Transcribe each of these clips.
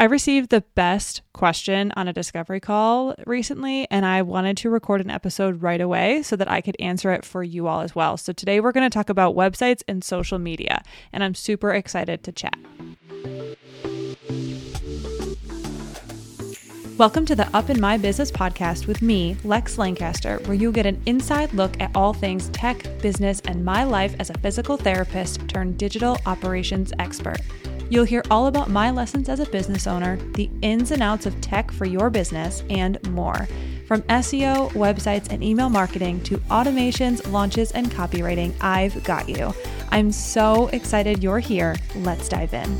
I received the best question on a discovery call recently, and I wanted to record an episode right away so that I could answer it for you all as well. So today we're going to talk about websites and social media, and I'm super excited to chat. Welcome to the Up in My Business podcast with me, Lex Lancaster, where you get an inside look at all things tech, business, and my life as a physical therapist turned digital operations expert. You'll hear all about my lessons as a business owner, the ins and outs of tech for your business, and more. From SEO, websites, and email marketing to automations, launches, and copywriting, I've got you. I'm so excited you're here. Let's dive in.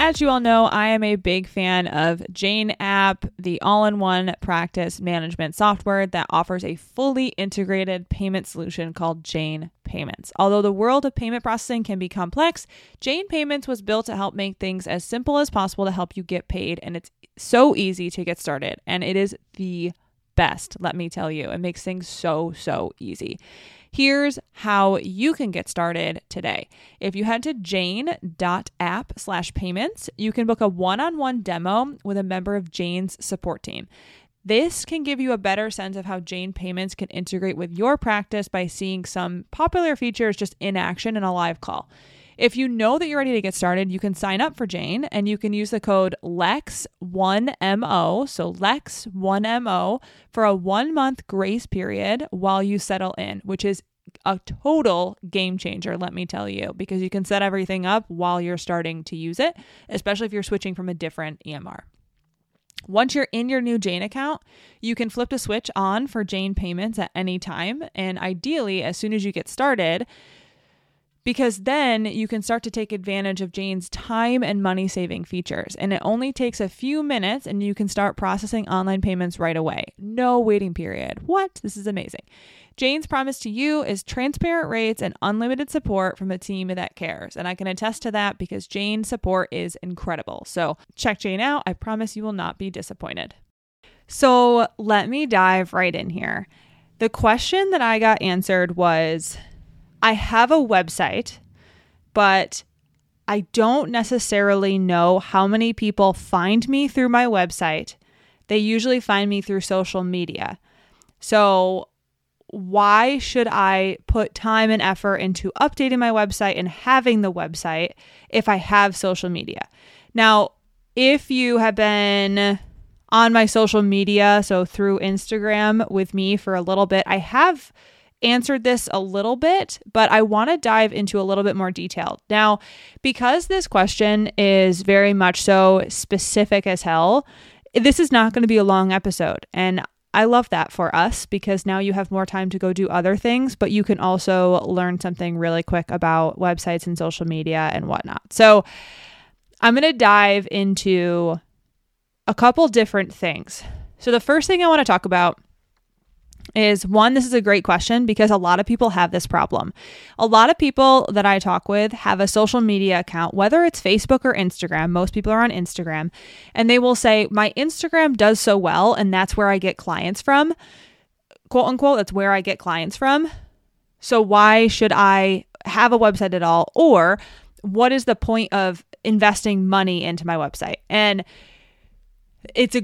As you all know, I am a big fan of Jane app, the all-in-one practice management software that offers a fully integrated payment solution called Jane Payments. Although the world of payment processing can be complex, Jane Payments was built to help make things as simple as possible to help you get paid, and it's so easy to get started, and it is the best, let me tell you. It makes things so easy. Here's how you can get started today. If you head to jane.app/payments, you can book a one-on-one demo with a member of Jane's support team. This can give you a better sense of how Jane Payments can integrate with your practice by seeing some popular features just in action in a live call. If you know that you're ready to get started, you can sign up for Jane and you can use the code LEX1MO, so LEX1MO, for a 1-month grace period while you settle in, which is a total game changer, let me tell you, because you can set everything up while you're starting to use it, especially if you're switching from a different EMR. Once you're in your new Jane account, you can flip the switch on for Jane Payments at any time, and ideally, as soon as you get started, because then you can start to take advantage of Jane's time and money saving features. And it only takes a few minutes and you can start processing online payments right away. No waiting period. What? This is amazing. Jane's promise to you is transparent rates and unlimited support from a team that cares. And I can attest to that because Jane's support is incredible. So check Jane out. I promise you will not be disappointed. So let me dive right in here. The question that I got answered was, I have a website, but I don't necessarily know how many people find me through my website. They usually find me through social media. So why should I put time and effort into updating my website and having the website if I have social media? Now, if you have been on my social media, so through Instagram with me for a little bit, I have answered this a little bit, but I want to dive into a little bit more detail. Now, because this question is very much so specific as hell, this is not going to be a long episode. And I love that for us because now you have more time to go do other things, but you can also learn something really quick about websites and social media and whatnot. So I'm going to dive into a couple different things. So the first thing I want to talk about is one, this is a great question because a lot of people have this problem. A lot of people that I talk with have a social media account, whether it's Facebook or Instagram, most people are on Instagram, and they will say, my Instagram does so well and that's where I get clients from, quote unquote, that's where I get clients from. So why should I have a website at all? Or what is the point of investing money into my website? And that's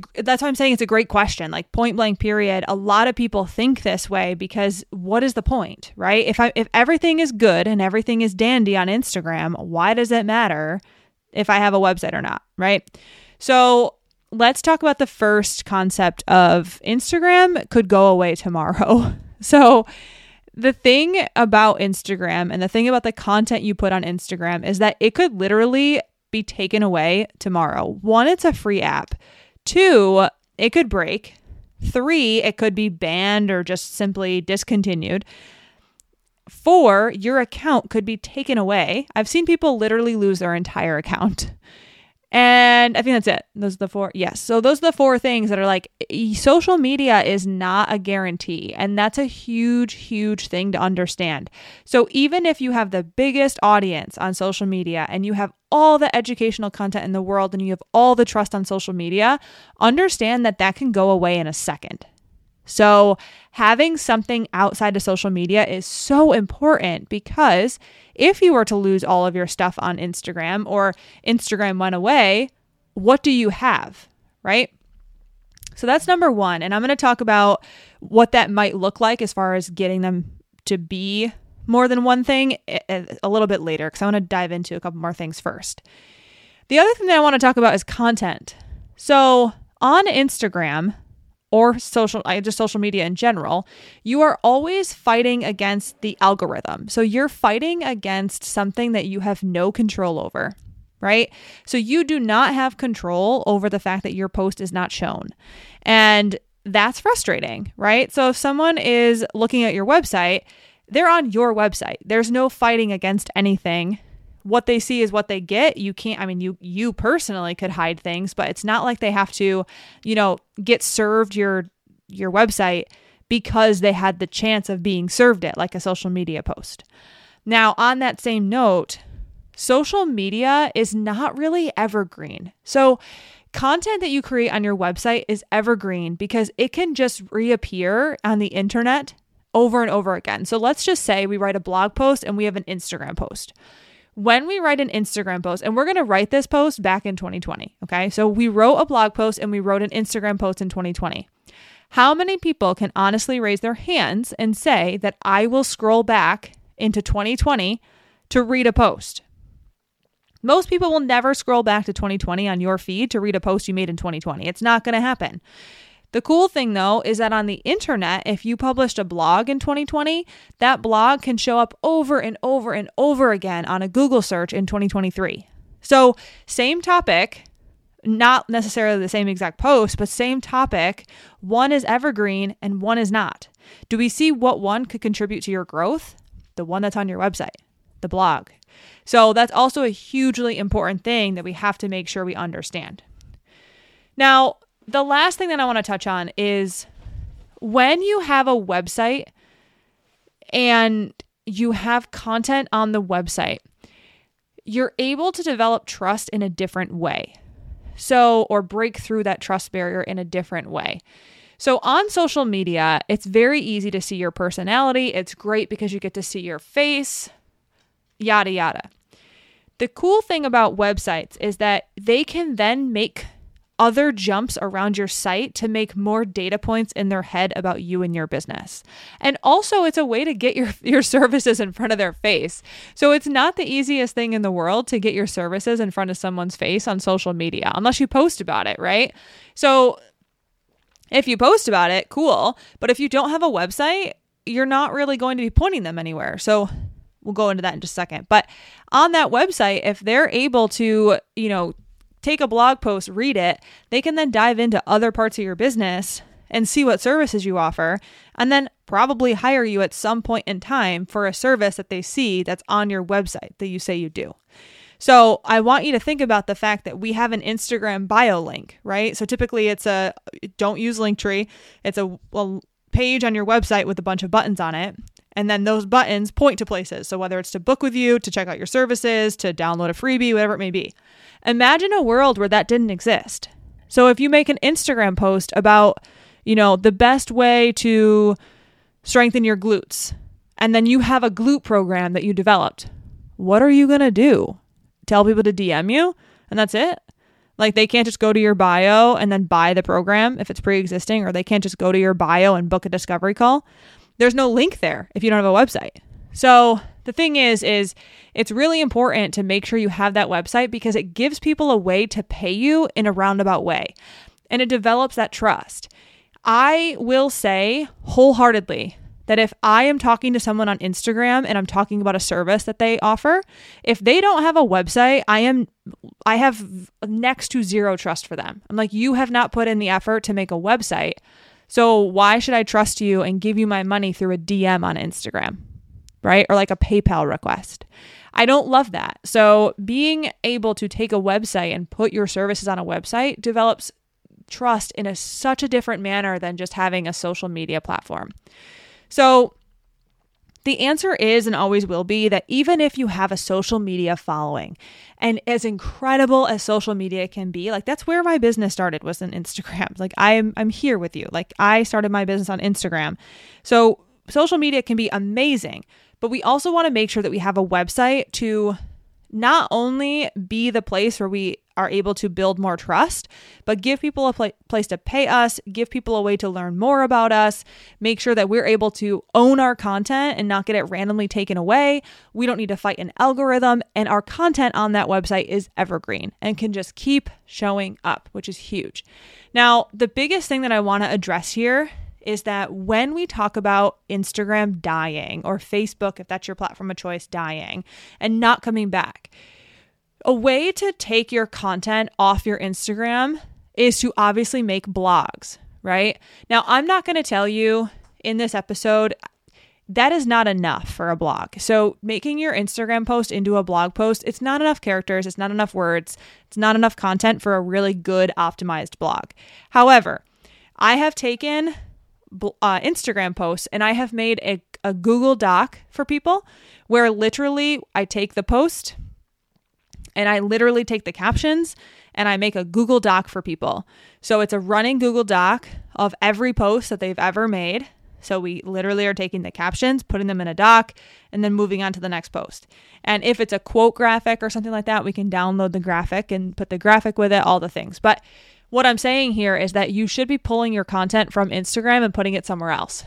why I'm saying it's a great question, like point blank period. A lot of people think this way because what is the point, right? If everything is good and everything is dandy on Instagram, why does it matter if I have a website or not, right? So let's talk about the first concept of Instagram could go away tomorrow. So the thing about Instagram and the thing about the content you put on Instagram is that it could literally be taken away tomorrow. One, it's a free app. Two, it could break. Three, it could be banned or just simply discontinued. Four, your account could be taken away. I've seen people literally lose their entire account. And I think that's it. Those are the four. Yes. So those are the four things that are like social media is not a guarantee. And that's a huge thing to understand. So even if you have the biggest audience on social media and you have all the educational content in the world and you have all the trust on social media, understand that that can go away in a second. So having something outside of social media is so important, because if you were to lose all of your stuff on Instagram, or Instagram went away, what do you have, right? So that's number one. And I'm going to talk about what that might look like as far as getting them to be more than one thing a little bit later, because I want to dive into a couple more things first. The other thing that I want to talk about is content. So on Instagram, or social media in general, you are always fighting against the algorithm. So you're fighting against something that you have no control over, right? So you do not have control over the fact that your post is not shown. And that's frustrating, right? So if someone is looking at your website, they're on your website. There's no fighting against anything. What they see is what they get. You can't, I mean, you personally could hide things, but it's not like they have to, get served your website because they had the chance of being served it, like a social media post. Now, on that same note, social media is not really evergreen. So content that you create on your website is evergreen because it can just reappear on the internet over and over again. So let's just say we write a blog post and we have an Instagram post. When we write an Instagram post, and we're going to write this post back in 2020, okay? So we wrote a blog post and we wrote an Instagram post in 2020. How many people can honestly raise their hands and say that I will scroll back into 2020 to read a post? Most people will never scroll back to 2020 on your feed to read a post you made in 2020. It's not going to happen. The cool thing, though, is that on the internet, if you published a blog in 2020, that blog can show up over and over and over again on a Google search in 2023. So same topic, not necessarily the same exact post, but same topic. One is evergreen and one is not. Do we see what one could contribute to your growth? The one that's on your website, the blog. So that's also a hugely important thing that we have to make sure we understand. Now, the last thing that I want to touch on is when you have a website and you have content on the website, you're able to develop trust in a different way. So, or break through that trust barrier in a different way. So on social media, it's very easy to see your personality. It's great because you get to see your face, yada, yada. The cool thing about websites is that they can then make other jumps around your site to make more data points in their head about you and your business. And also it's a way to get your services in front of their face. So it's not the easiest thing in the world to get your services in front of someone's face on social media, unless you post about it, right? So if you post about it, cool. But if you don't have a website, you're not really going to be pointing them anywhere. So we'll go into that in just a second. But on that website, if they're able to, take a blog post, read it, they can then dive into other parts of your business and see what services you offer, and then probably hire you at some point in time for a service that they see that's on your website that you say you do. So I want you to think about the fact that we have an Instagram bio link, right? So typically don't use Linktree. It's a page on your website with a bunch of buttons on it. And then those buttons point to places. So whether it's to book with you, to check out your services, to download a freebie, whatever it may be. Imagine a world where that didn't exist. So if you make an Instagram post about, the best way to strengthen your glutes, and then you have a glute program that you developed, what are you going to do? Tell people to DM you and that's it? Like, they can't just go to your bio and then buy the program if it's pre-existing, or they can't just go to your bio and book a discovery call. There's no link there if you don't have a website. So the thing is it's really important to make sure you have that website, because it gives people a way to pay you in a roundabout way, and it develops that trust. I will say wholeheartedly that if I am talking to someone on Instagram and I'm talking about a service that they offer, if they don't have a website, I have next to zero trust for them. I'm like, you have not put in the effort to make a website. So why should I trust you and give you my money through a DM on Instagram, right? Or like a PayPal request. I don't love that. So being able to take a website and put your services on a website develops trust in such a different manner than just having a social media platform. So The answer is and always will be that even if you have a social media following, and as incredible as social media can be, like that's where my business started, was on Instagram. Like I'm here with you. Like I started my business on Instagram. So social media can be amazing, but we also want to make sure that we have a website to not only be the place where we are able to build more trust, but give people a place to pay us, give people a way to learn more about us, make sure that we're able to own our content and not get it randomly taken away. We don't need to fight an algorithm, and our content on that website is evergreen and can just keep showing up, which is huge. Now, the biggest thing that I want to address here is that when we talk about Instagram dying, or Facebook, if that's your platform of choice, dying and not coming back, a way to take your content off your Instagram is to obviously make blogs, right? Now, I'm not going to tell you in this episode that is not enough for a blog. So making your Instagram post into a blog post, it's not enough characters, it's not enough words, it's not enough content for a really good optimized blog. However, I have taken Instagram posts and I have made a Google Doc for people where literally I take the post and I literally take the captions and I make a Google Doc for people. So it's a running Google Doc of every post that they've ever made. So we literally are taking the captions, putting them in a doc, and then moving on to the next post. And if it's a quote graphic or something like that, we can download the graphic and put the graphic with it, all the things. But what I'm saying here is that you should be pulling your content from Instagram and putting it somewhere else.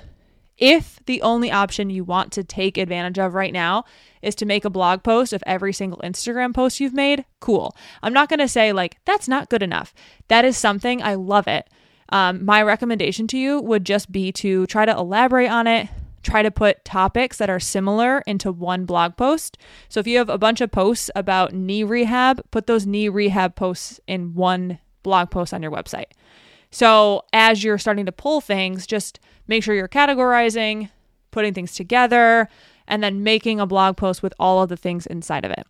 If the only option you want to take advantage of right now is to make a blog post of every single Instagram post you've made, cool. I'm not going to say like, that's not good enough. That is something, I love it. My recommendation to you would just be to try to elaborate on it, try to put topics that are similar into one blog post. So if you have a bunch of posts about knee rehab, put those knee rehab posts in one blog post on your website. So as you're starting to pull things, just make sure you're categorizing, putting things together, and then making a blog post with all of the things inside of it.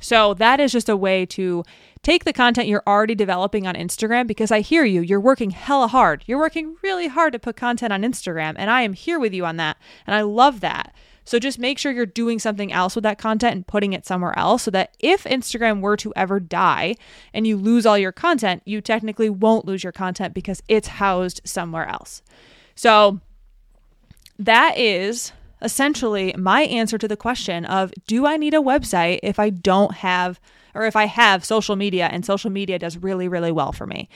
So that is just a way to take the content you're already developing on Instagram, because I hear you, you're working hella hard. You're working really hard to put content on Instagram, and I am here with you on that. And I love that. So just make sure you're doing something else with that content and putting it somewhere else, so that if Instagram were to ever die and you lose all your content, you technically won't lose your content because it's housed somewhere else. So that is essentially my answer to the question of, do I need a website if I don't have, or if I have social media and social media does really, really well for me?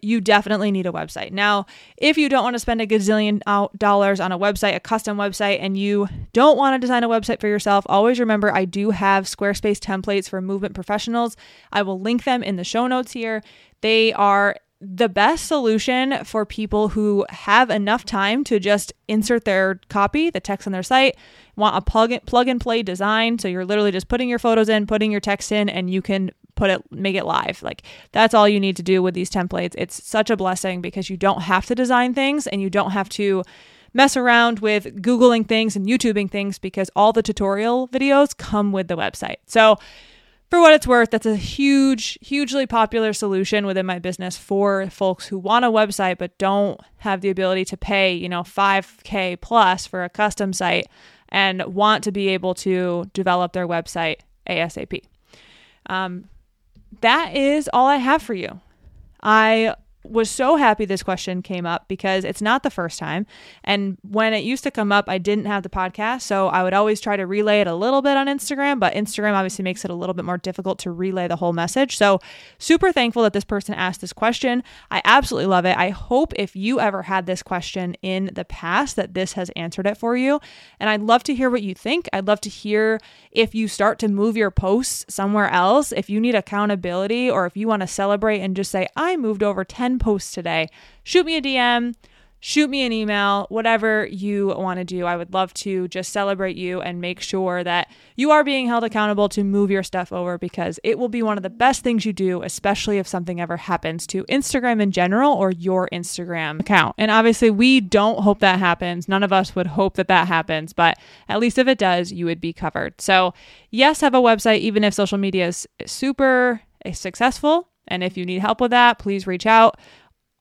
You definitely need a website. Now, if you don't want to spend a gazillion dollars on a website, a custom website, and you don't want to design a website for yourself, always remember I do have Squarespace templates for movement professionals. I will link them in the show notes here. They are the best solution for people who have enough time to just insert their copy, the text on their site, want a plug and play design. So you're literally just putting your photos in, putting your text in, and you can make it live. Like that's all you need to do with these templates. It's such a blessing because you don't have to design things and you don't have to mess around with Googling things and YouTubing things, because all the tutorial videos come with the website. So for what it's worth, that's a hugely popular solution within my business for folks who want a website but don't have the ability to pay, $5K plus for a custom site and want to be able to develop their website ASAP. That is all I have for you. I was so happy this question came up because it's not the first time. And when it used to come up, I didn't have the podcast. So I would always try to relay it a little bit on Instagram, but Instagram obviously makes it a little bit more difficult to relay the whole message. So super thankful that this person asked this question. I absolutely love it. I hope if you ever had this question in the past that this has answered it for you. And I'd love to hear what you think. I'd love to hear if you start to move your posts somewhere else, if you need accountability, or if you want to celebrate and just say, I moved over 10 posts today. Shoot me a DM, shoot me an email, whatever you want to do. I would love to just celebrate you and make sure that you are being held accountable to move your stuff over, because it will be one of the best things you do, especially if something ever happens to Instagram in general or your Instagram account. And obviously we don't hope that happens. None of us would hope that that happens, but at least if it does, you would be covered. So yes, have a website, even if social media is super successful. And if you need help with that, please reach out.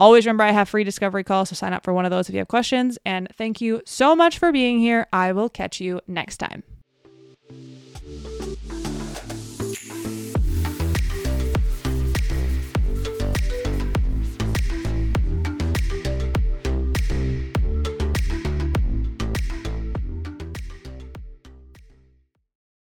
Always remember I have free discovery calls, so sign up for one of those if you have questions. And thank you so much for being here. I will catch you next time.